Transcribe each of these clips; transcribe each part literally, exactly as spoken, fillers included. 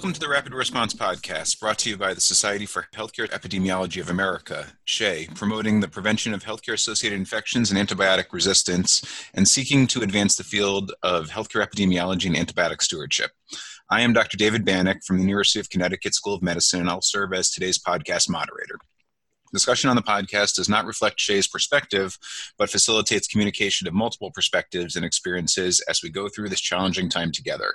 Welcome to the Rapid Response Podcast, brought to you by the Society for Healthcare Epidemiology of America, S H E A, promoting the prevention of healthcare-associated infections and antibiotic resistance, and seeking to advance the field of healthcare epidemiology and antibiotic stewardship. I am Doctor David Bannock from the University of Connecticut School of Medicine, and I'll serve as today's podcast moderator. Discussion on the podcast does not reflect S H E A's perspective, but facilitates communication of multiple perspectives and experiences as we go through this challenging time together.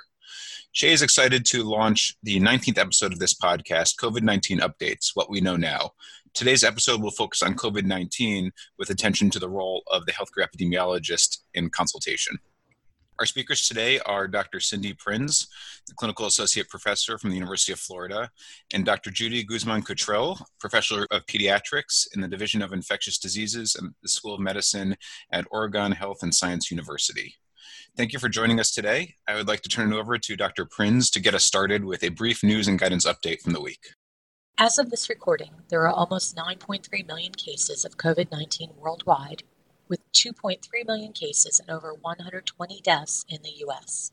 S H E A is excited to launch the nineteenth episode of this podcast, COVID nineteen Updates, What We Know Now. Today's episode will focus on COVID nineteen with attention to the role of the healthcare epidemiologist in consultation. Our speakers today are Doctor Cindy Prins, the Clinical Associate Professor from the University of Florida, and Doctor Judy Guzman-Cotrill, Professor of Pediatrics in the Division of Infectious Diseases and the School of Medicine at Oregon Health and Science University. Thank you for joining us today. I would like to turn it over to Doctor Prins to get us started with a brief news and guidance update from the week. As of this recording, there are almost nine point three million cases of COVID nineteen worldwide, with two point three million cases and over one hundred twenty deaths in the U S.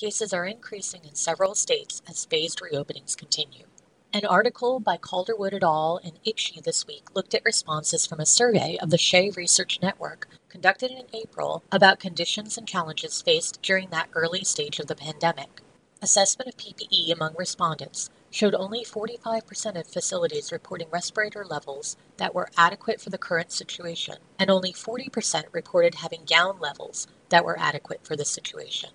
Cases are increasing in several states as phased reopenings continue. An article by Calderwood et al. And I C H E this week looked at responses from a survey of the S H E A Research Network conducted in April about conditions and challenges faced during that early stage of the pandemic. Assessment of P P E among respondents showed only forty-five percent of facilities reporting respirator levels that were adequate for the current situation, and only forty percent reported having gown levels that were adequate for the situation.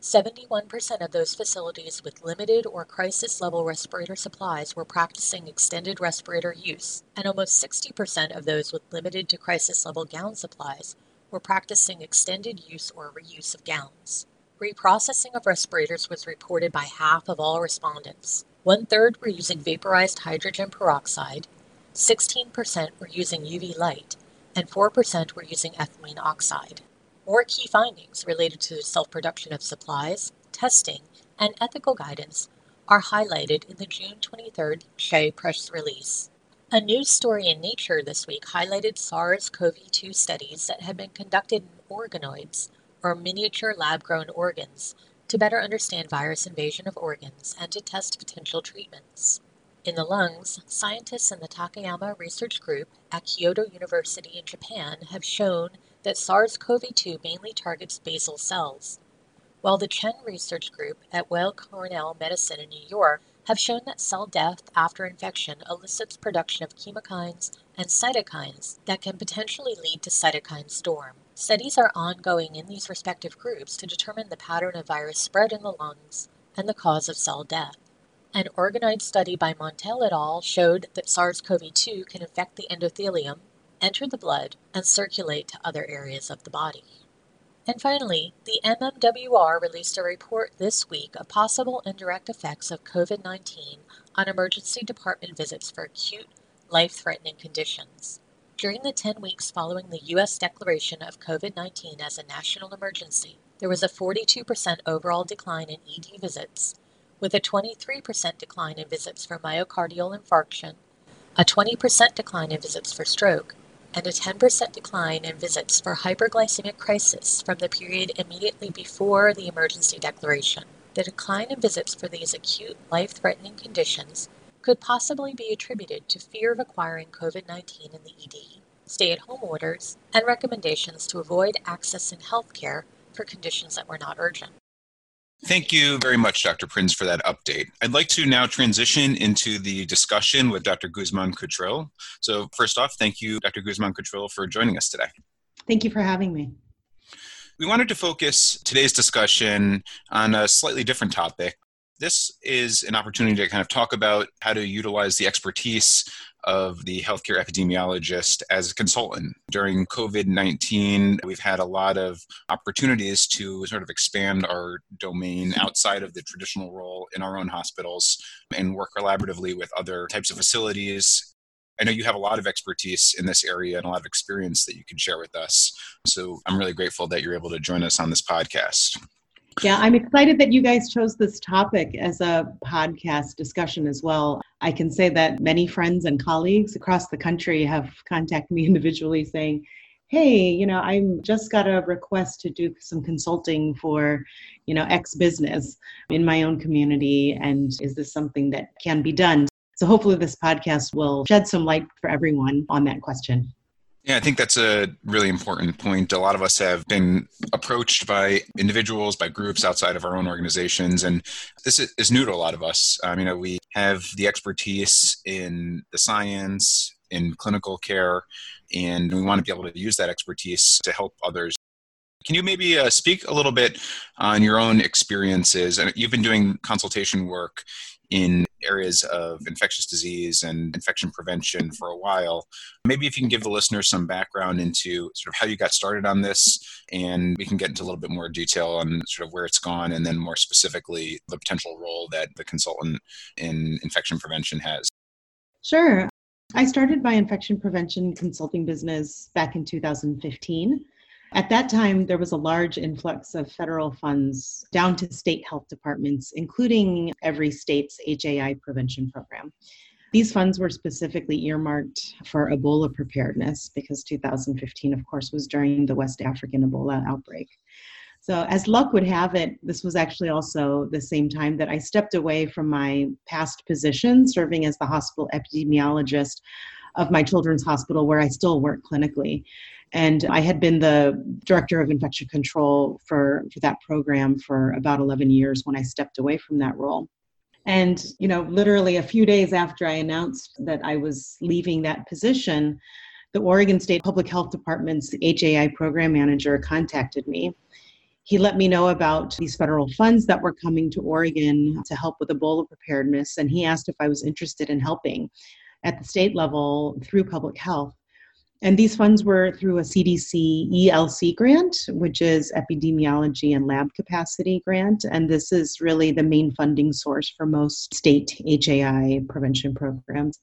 seventy-one percent of those facilities with limited or crisis-level respirator supplies were practicing extended respirator use, and almost sixty percent of those with limited to crisis-level gown supplies were practicing extended use or reuse of gowns. Reprocessing of respirators was reported by half of all respondents. One-third were using vaporized hydrogen peroxide, sixteen percent were using U V light, and four percent were using ethylene oxide. More key findings related to self-production of supplies, testing, and ethical guidance are highlighted in the June twenty-third S H E A press release. A news story in Nature this week highlighted SARS-C o V two studies that have been conducted in organoids, or miniature lab-grown organs, to better understand virus invasion of organs and to test potential treatments. In the lungs, scientists in the Takayama Research Group at Kyoto University in Japan have shown that SARS-C o V two mainly targets basal cells, while the Chen research group at Weill Cornell Medicine in New York have shown that cell death after infection elicits production of chemokines and cytokines that can potentially lead to cytokine storm. Studies are ongoing in these respective groups to determine the pattern of virus spread in the lungs and the cause of cell death. An organoid study by Montell et al. Showed that SARS-C o V two can infect the endothelium, enter the blood, and circulate to other areas of the body. And finally, the M M W R released a report this week of possible indirect effects of COVID nineteen on emergency department visits for acute, life-threatening conditions. During the ten weeks following the U S declaration of COVID nineteen as a national emergency, there was a forty-two percent overall decline in E D visits, with a twenty-three percent decline in visits for myocardial infarction, a twenty percent decline in visits for stroke, and a ten percent decline in visits for hyperglycemic crisis from the period immediately before the emergency declaration. The decline in visits for these acute, life-threatening conditions could possibly be attributed to fear of acquiring COVID nineteen in the E D, stay-at-home orders, and recommendations to avoid accessing healthcare for conditions that were not urgent. Thank you very much, Doctor Prins, for that update. I'd like to now transition into the discussion with Doctor Guzman-Cotrill. So first off, thank you, Doctor Guzman-Cotrill, for joining us today. Thank you for having me. We wanted to focus today's discussion on a slightly different topic. This is an opportunity to kind of talk about how to utilize the expertise of the healthcare epidemiologist as a consultant. During COVID nineteen, we've had a lot of opportunities to sort of expand our domain outside of the traditional role in our own hospitals and work collaboratively with other types of facilities. I know you have a lot of expertise in this area and a lot of experience that you can share with us. So I'm really grateful that you're able to join us on this podcast. Yeah, I'm excited that you guys chose this topic as a podcast discussion as well. I can say that many friends and colleagues across the country have contacted me individually saying, hey, you know, I just got a request to do some consulting for you know, X business in my own community? And is this something that can be done? So hopefully this podcast will shed some light for everyone on that question. Yeah, I think that's a really important point. A lot of us have been approached by individuals, by groups outside of our own organizations, and this is new to a lot of us. Um, you know, we have the expertise in the science, in clinical care, and we want to be able to use that expertise to help others. Can you maybe uh, speak a little bit on your own experiences? And you've been doing consultation work in areas of infectious disease and infection prevention for a while. Maybe if you can give the listeners some background into sort of how you got started on this, and we can get into a little bit more detail on sort of where it's gone, and then more specifically, the potential role that the consultant in infection prevention has. Sure. I started my infection prevention consulting business back in two thousand fifteen. At that time, there was a large influx of federal funds down to state health departments, including every state's H A I prevention program. These funds were specifically earmarked for Ebola preparedness because two thousand fifteen, of course, was during the West African Ebola outbreak. So as luck would have it, this was actually also the same time that I stepped away from my past position, serving as the hospital epidemiologist of my children's hospital, where I still work clinically. And I had been the director of infection control for, for that program for about eleven years when I stepped away from that role. And, you know, literally a few days after I announced that I was leaving that position, the Oregon State Public Health Department's H A I program manager contacted me. He let me know about these federal funds that were coming to Oregon to help with Ebola preparedness, and he asked if I was interested in helping at the state level through public health. And these funds were through a C D C E L C grant, which is Epidemiology and Lab Capacity Grant, and this is really the main funding source for most state H A I prevention programs.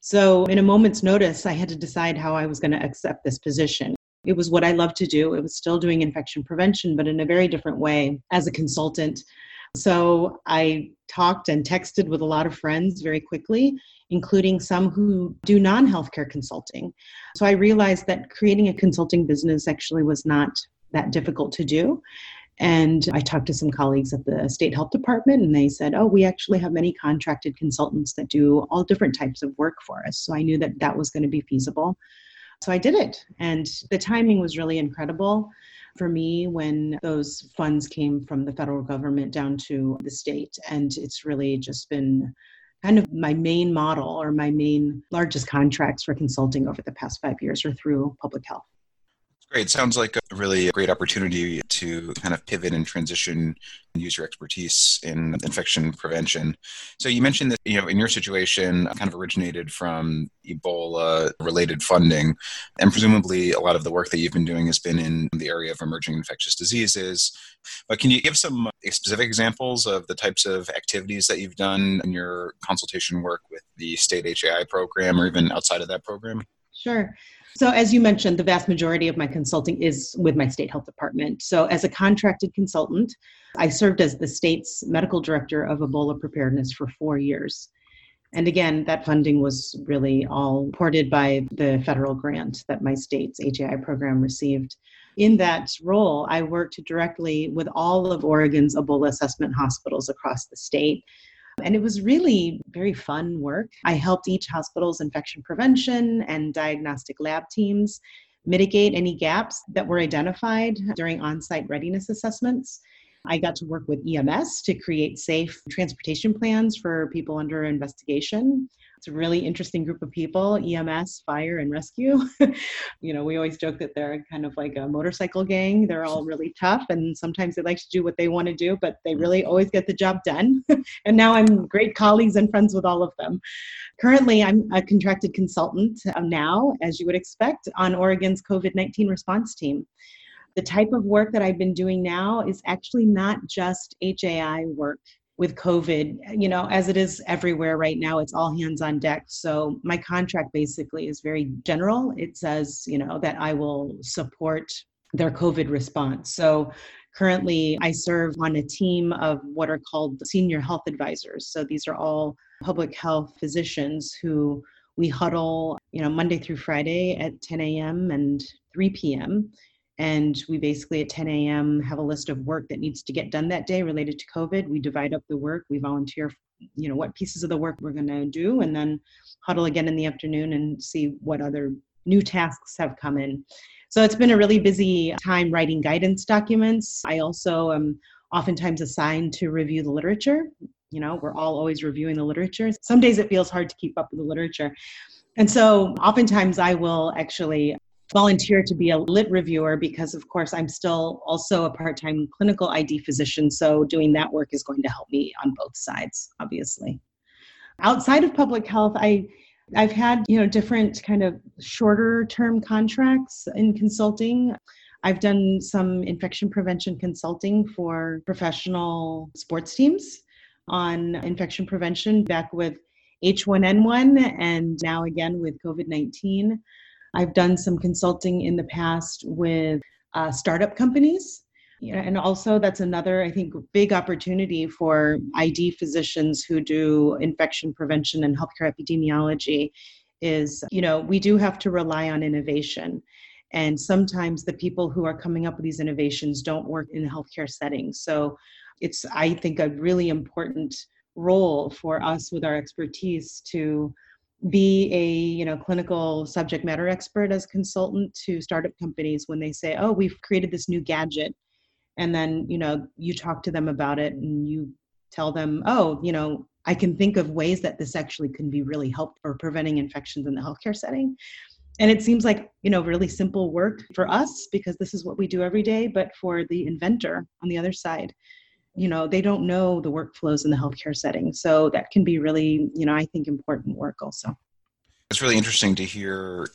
So in a moment's notice, I had to decide how I was going to accept this position. It was what I loved to do. It was still doing infection prevention, but in a very different way as a consultant. So I talked and texted with a lot of friends very quickly, including some who do non-healthcare consulting. So I realized that creating a consulting business actually was not that difficult to do. And I talked to some colleagues at the state health department, and they said, oh, we actually have many contracted consultants that do all different types of work for us. So I knew that that was going to be feasible. So I did it. And the timing was really incredible for me when those funds came from the federal government down to the state. And it's really just been kind of my main model, or my main largest contracts for consulting over the past five years are through public health. Great. Sounds like a really great opportunity to kind of pivot and transition and use your expertise in infection prevention. So you mentioned that, you know, in your situation, kind of originated from Ebola-related funding, and presumably a lot of the work that you've been doing has been in the area of emerging infectious diseases. But can you give some specific examples of the types of activities that you've done in your consultation work with the state H A I program, or even outside of that program? Sure. So as you mentioned, the vast majority of my consulting is with my state health department. So as a contracted consultant, I served as the state's medical director of Ebola preparedness for four years. And again, that funding was really all supported by the federal grant that my state's H A I program received. In that role, I worked directly with all of Oregon's Ebola assessment hospitals across the state. And it was really very fun work. I helped each hospital's infection prevention and diagnostic lab teams mitigate any gaps that were identified during on-site readiness assessments. I got to work with E M S to create safe transportation plans for people under investigation. It's a really interesting group of people, E M S, fire, and rescue. You know, we always joke that they're kind of like a motorcycle gang. They're all really tough, and sometimes they like to do what they want to do, but they really always get the job done. And now I'm great colleagues and friends with all of them. Currently, I'm a contracted consultant now, as you would expect, on Oregon's COVID nineteen response team. The type of work that I've been doing now is actually not just H A I work with COVID, you know, as it is everywhere right now, it's all hands on deck. So my contract basically is very general. It says, you know, that I will support their COVID response. So currently I serve on a team of what are called senior health advisors. So these are all public health physicians who we huddle, you know, Monday through Friday at ten a.m. and three p.m. And we basically at ten a m have a list of work that needs to get done that day related to COVID. We divide up the work. We volunteer, you know, what pieces of the work we're going to do, and then huddle again in the afternoon and see what other new tasks have come in. So it's been a really busy time writing guidance documents. I also am oftentimes assigned to review the literature. You know, we're all always reviewing the literature. Some days it feels hard to keep up with the literature. And so oftentimes I will actually volunteer to be a lit reviewer because, of course, I'm still also a part-time clinical I D physician. So doing that work is going to help me on both sides, obviously. Outside of public health, I, I've had, you know, different kind of shorter term contracts in consulting. I've done some infection prevention consulting for professional sports teams on infection prevention back with H one N one and now again with COVID nineteen. I've done some consulting in the past with uh, startup companies. You know, and also that's another, I think, big opportunity for I D physicians who do infection prevention and healthcare epidemiology is, you know, we do have to rely on innovation. And sometimes the people who are coming up with these innovations don't work in the healthcare setting. So it's, I think, a really important role for us with our expertise to be a, you know, clinical subject matter expert as consultant to startup companies when they say, oh, we've created this new gadget. And then, you know, you talk to them about it and you tell them, oh, you know, I can think of ways that this actually can be really helpful for preventing infections in the healthcare setting. And it seems like, you know, really simple work for us because this is what we do every day. But for the inventor on the other side, you know, they don't know the workflows in the healthcare setting. So that can be really, you know, I think important work also. It's really interesting to hear,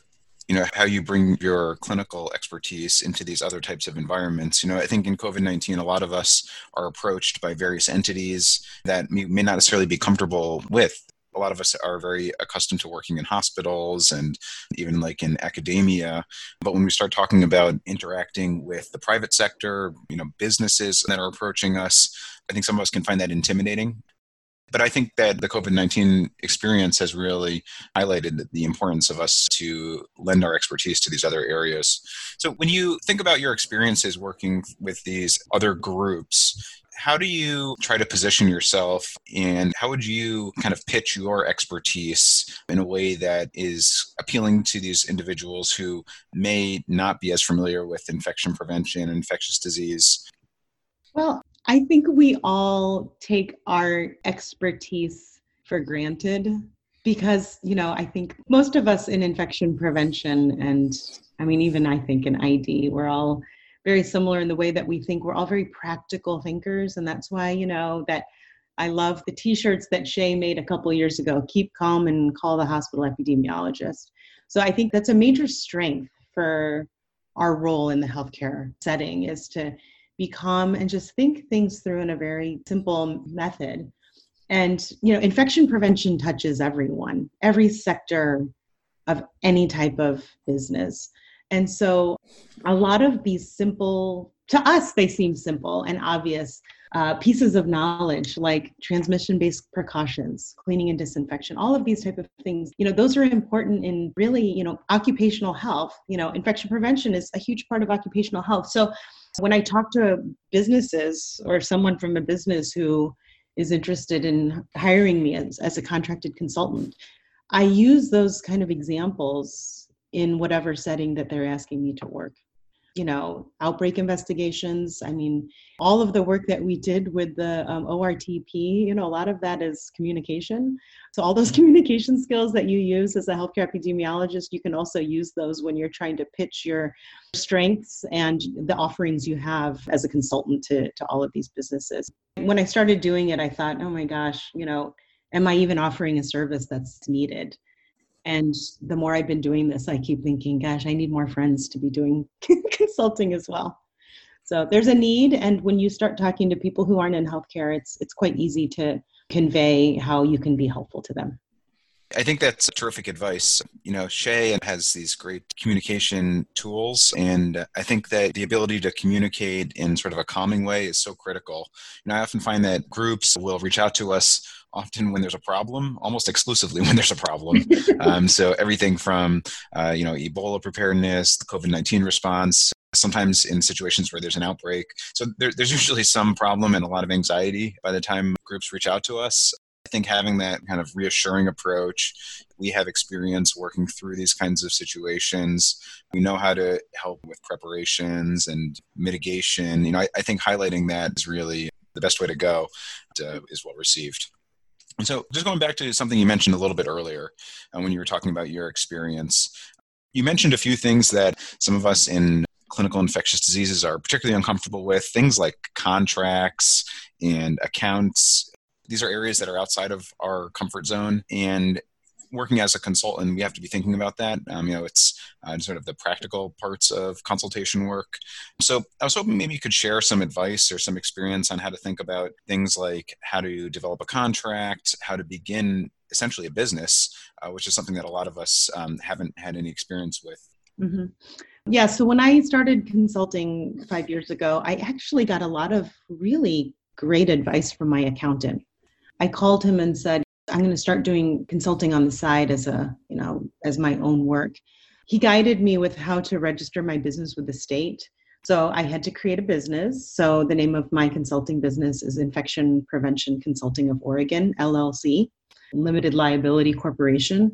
you know, how you bring your clinical expertise into these other types of environments. You know, I think in COVID nineteen, a lot of us are approached by various entities that may not necessarily be comfortable with. A lot of us are very accustomed to working in hospitals and even like in academia. But when we start talking about interacting with the private sector, you know, businesses that are approaching us, I think some of us can find that intimidating. But I think that the COVID nineteen experience has really highlighted the importance of us to lend our expertise to these other areas. So when you think about your experiences working with these other groups, how do you try to position yourself and how would you kind of pitch your expertise in a way that is appealing to these individuals who may not be as familiar with infection prevention and infectious disease? Well, I think we all take our expertise for granted because, you know, I think most of us in infection prevention and I mean, even I think in I D, we're all very similar in the way that we think. We're all very practical thinkers. And that's why, you know, that I love the t-shirts that SHEA made a couple of years ago, keep calm and call the hospital epidemiologist. So I think that's a major strength for our role in the healthcare setting is to be calm and just think things through in a very simple method. And, you know, infection prevention touches everyone, every sector of any type of business. And so a lot of these simple, to us, they seem simple and obvious uh, pieces of knowledge like transmission-based precautions, cleaning and disinfection, all of these type of things, you know, those are important in really, you know, occupational health. You know, infection prevention is a huge part of occupational health. So when I talk to businesses or someone from a business who is interested in hiring me as, as a contracted consultant, I use those kind of examples in whatever setting that they're asking me to work. You know, outbreak investigations, I mean, all of the work that we did with the um, O R T P, you know, a lot of that is communication. So all those communication skills that you use as a healthcare epidemiologist, you can also use those when you're trying to pitch your strengths and the offerings you have as a consultant to, to all of these businesses. When I started doing it, I thought, oh my gosh, you know, am I even offering a service that's needed? And the more I've been doing this, I keep thinking, gosh, I need more friends to be doing consulting as well. So there's a need. And when you start talking to people who aren't in healthcare, it's it's quite easy to convey how you can be helpful to them. I think that's terrific advice. You know, SHEA has these great communication tools, and I think that the ability to communicate in sort of a calming way is so critical. And I often find that groups will reach out to us often when there's a problem, almost exclusively when there's a problem. um, so everything from, uh, you know, Ebola preparedness, the COVID nineteen response, sometimes in situations where there's an outbreak. So there, there's usually some problem and a lot of anxiety by the time groups reach out to us. I think having that kind of reassuring approach, we have experience working through these kinds of situations. We know how to help with preparations and mitigation. You know, I, I think highlighting that is really the best way to go, uh, is well received. And so just going back to something you mentioned a little bit earlier uh, when you were talking about your experience, you mentioned a few things that some of us in clinical infectious diseases are particularly uncomfortable with, things like contracts and accounts. These are areas that are outside of our comfort zone, and working as a consultant, we have to be thinking about that. Um, you know, it's uh, sort of the practical parts of consultation work. So I was hoping maybe you could share some advice or some experience on how to think about things like how to develop a contract, how to begin essentially a business, uh, which is something that a lot of us um, haven't had any experience with. Mm-hmm. Yeah. So when I started consulting five years ago, I actually got a lot of really great advice from my accountant. I called him and said, I'm going to start doing consulting on the side as a, you know, as my own work. He guided me with how to register my business with the state. So I had to create a business. So the name of my consulting business is Infection Prevention Consulting of Oregon, L L C, Limited Liability Corporation.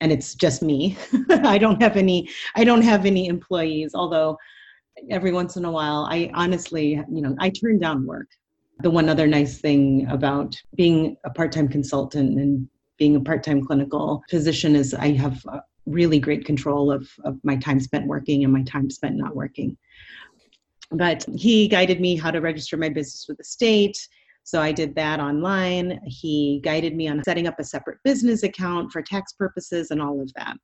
And it's just me. I don't have any, I don't have any employees, although every once in a while, I honestly, you know, I turn down work. The one other nice thing about being a part-time consultant and being a part-time clinical physician is I have really great control of, of my time spent working and my time spent not working. But he guided me how to register my business with the state. So I did that online. He guided me on setting up a separate business account for tax purposes and all of that.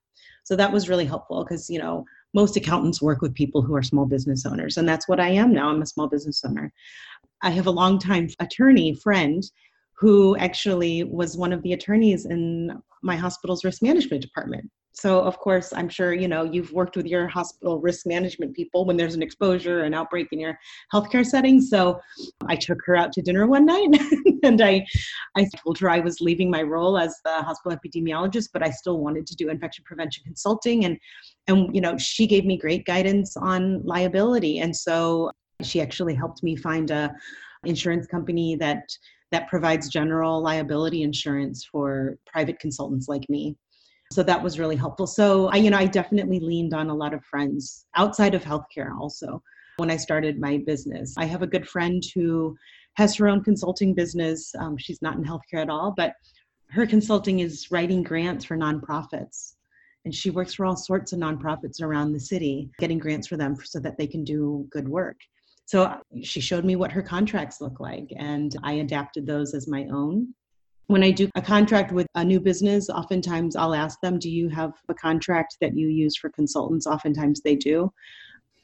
So that was really helpful because, you know, most accountants work with people who are small business owners. And that's what I am now. I'm a small business owner. I have a longtime attorney friend who actually was one of the attorneys in my hospital's risk management department. So of course, I'm sure, you know, you've worked with your hospital risk management people when there's an exposure, an outbreak in your healthcare setting. So I took her out to dinner one night and I, I told her I was leaving my role as the hospital epidemiologist, but I still wanted to do infection prevention consulting. And, and, you know, she gave me great guidance on liability. And so she actually helped me find a insurance company that, that provides general liability insurance for private consultants like me. So that was really helpful. So I, you know, I definitely leaned on a lot of friends outside of healthcare also when I started my business. I have a good friend who has her own consulting business. Um, she's not in healthcare at all, but her consulting is writing grants for nonprofits. And she works for all sorts of nonprofits around the city, getting grants for them so that they can do good work. So she showed me what her contracts look like, and I adapted those as my own. When I do a contract with a new business, oftentimes I'll ask them, do you have a contract that you use for consultants? Oftentimes they do.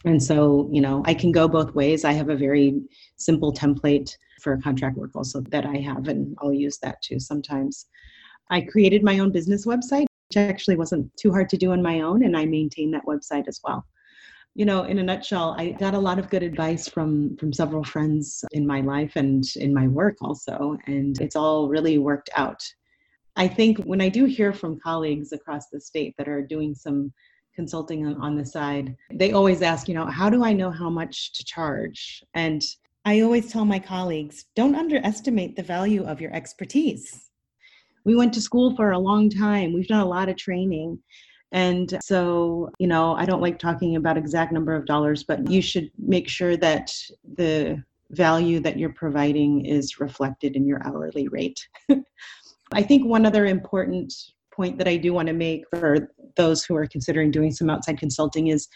And so, you know, I can go both ways. I have a very simple template for contract work also that I have, and I'll use that too sometimes. I created my own business website, which actually wasn't too hard to do on my own, and I maintain that website as well. You know, in a nutshell, I got a lot of good advice from from several friends in my life and in my work also, and it's all really worked out. I think when I do hear from colleagues across the state that are doing some consulting on, on the side, they always ask, you know, how do I know how much to charge? And I always tell my colleagues, don't underestimate the value of your expertise. We went to school for a long time. We've done a lot of training. And so, you know, I don't like talking about exact number of dollars, but you should make sure that the value that you're providing is reflected in your hourly rate. I think one other important point that I do want to make for those who are considering doing some outside consulting is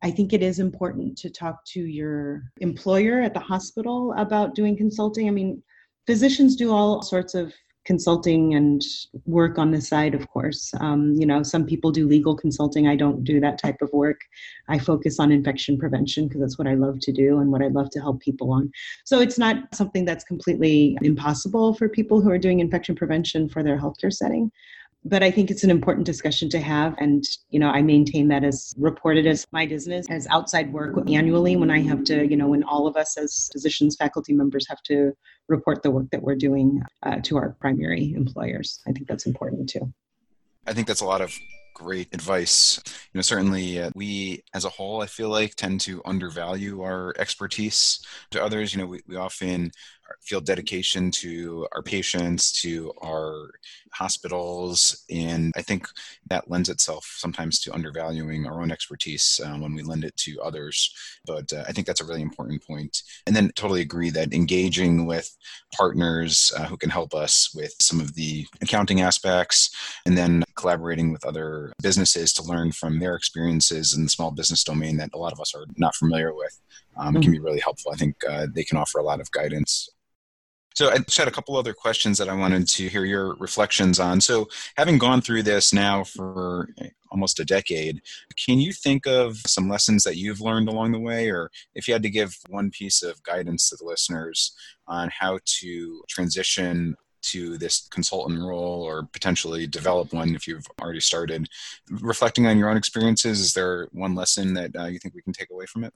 I think it is important to talk to your employer at the hospital about doing consulting. I mean, physicians do all sorts of consulting and work on the side, of course. Um, you know, some people do legal consulting. I don't do that type of work. I focus on infection prevention because that's what I love to do and what I love to help people on. So it's not something that's completely impossible for people who are doing infection prevention for their healthcare setting. But I think it's an important discussion to have. And, you know, I maintain that as reported as my business, as outside work annually, when I have to, you know, when all of us as physicians, faculty members have to report the work that we're doing uh, to our primary employers. I think that's important too. I think that's a lot of great advice. You know, certainly uh, we as a whole, I feel like, tend to undervalue our expertise to others. You know, we, we often feel dedication to our patients, to our hospitals. And I think that lends itself sometimes to undervaluing our own expertise uh, when we lend it to others. But uh, I think that's a really important point. And then totally agree that engaging with partners uh, who can help us with some of the accounting aspects, and then collaborating with other businesses to learn from their experiences in the small business domain that a lot of us are not familiar with um, mm-hmm. can be really helpful. I think uh, they can offer a lot of guidance. So I just had a couple other questions that I wanted to hear your reflections on. So having gone through this now for almost a decade, can you think of some lessons that you've learned along the way? Or if you had to give one piece of guidance to the listeners on how to transition to this consultant role, or potentially develop one if you've already started, reflecting on your own experiences, is there one lesson that uh, you think we can take away from it?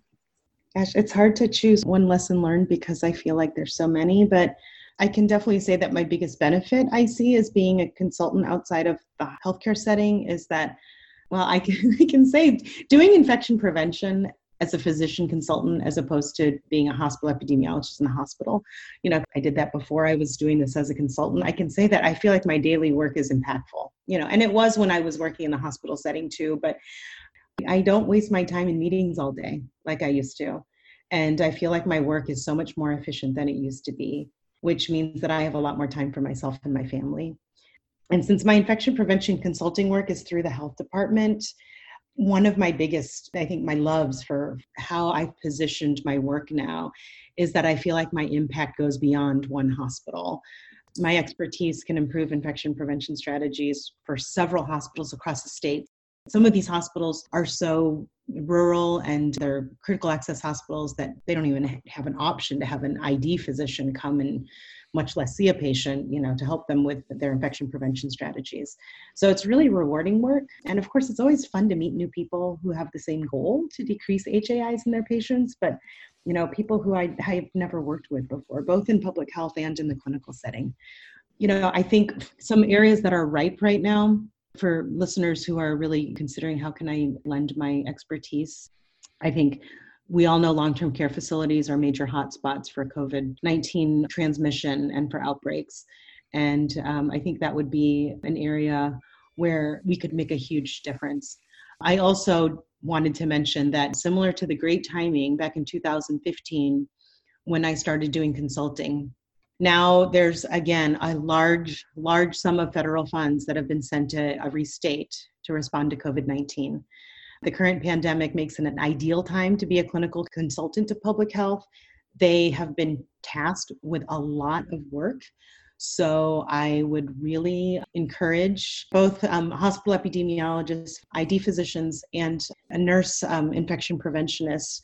Gosh, it's hard to choose one lesson learned because I feel like there's so many, but I can definitely say that my biggest benefit I see as being a consultant outside of the healthcare setting is that, well, I can, I can say doing infection prevention as a physician consultant, as opposed to being a hospital epidemiologist in the hospital. You know, I did that before I was doing this as a consultant. I can say that I feel like my daily work is impactful, you know, and it was when I was working in the hospital setting too, but I don't waste my time in meetings all day like I used to. And I feel like my work is so much more efficient than it used to be, which means that I have a lot more time for myself and my family. And since my infection prevention consulting work is through the health department, one of my biggest, I think my loves for how I've positioned my work now is that I feel like my impact goes beyond one hospital. My expertise can improve infection prevention strategies for several hospitals across the state. Some of these hospitals are so rural and they're critical access hospitals that they don't even have an option to have an I D physician come and much less see a patient, you know, to help them with their infection prevention strategies. So it's really rewarding work. And of course, it's always fun to meet new people who have the same goal to decrease H A Is in their patients, but, you know, people who I have never worked with before, both in public health and in the clinical setting. You know, I think some areas that are ripe right now for listeners who are really considering how can I lend my expertise, I think we all know long-term care facilities are major hotspots for COVID nineteen transmission and for outbreaks. And um, I think that would be an area where we could make a huge difference. I also wanted to mention that similar to the great timing back in two thousand fifteen, when I started doing consulting, now there's, again, a large, large sum of federal funds that have been sent to every state to respond to COVID nineteen. The current pandemic makes it an ideal time to be a clinical consultant to public health. They have been tasked with a lot of work. So I would really encourage both um, hospital epidemiologists, I D physicians, and a nurse um, infection preventionist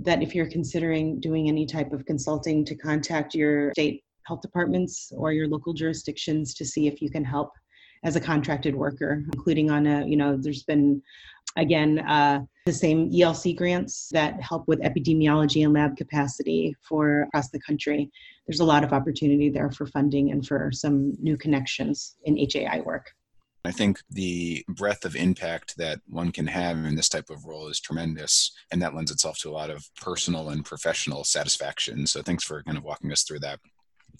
that if you're considering doing any type of consulting to contact your state health departments or your local jurisdictions to see if you can help as a contracted worker, including on a, you know, there's been, again, uh, the same E L C grants that help with epidemiology and lab capacity for across the country. There's a lot of opportunity there for funding and for some new connections in H A I work. I think the breadth of impact that one can have in this type of role is tremendous, and that lends itself to a lot of personal and professional satisfaction. So thanks for kind of walking us through that.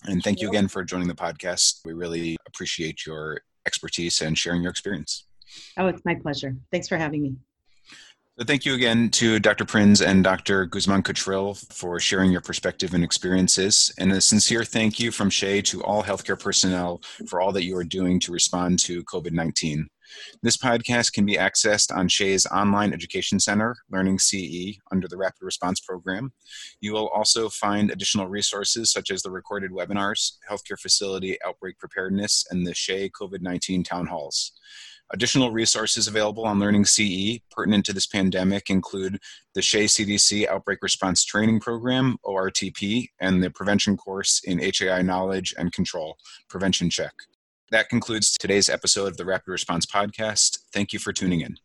And thank you again for joining the podcast. We really appreciate your expertise and sharing your experience. Oh, it's my pleasure. Thanks for having me. So thank you again to Doctor Prins and Doctor Guzman-Cotrill for sharing your perspective and experiences, and a sincere thank you from SHEA to all healthcare personnel for all that you are doing to respond to COVID nineteen. This podcast can be accessed on SHEA's online education center, Learning C E, under the Rapid Response Program. You will also find additional resources such as the recorded webinars, healthcare facility outbreak preparedness, and the SHEA COVID nineteen town halls. Additional resources available on Learning C E pertinent to this pandemic include the SHEA C D C Outbreak Response Training Program, O R T P, and the Prevention Course in H A I Knowledge and Control, Prevention Check. That concludes today's episode of the Rapid Response Podcast. Thank you for tuning in.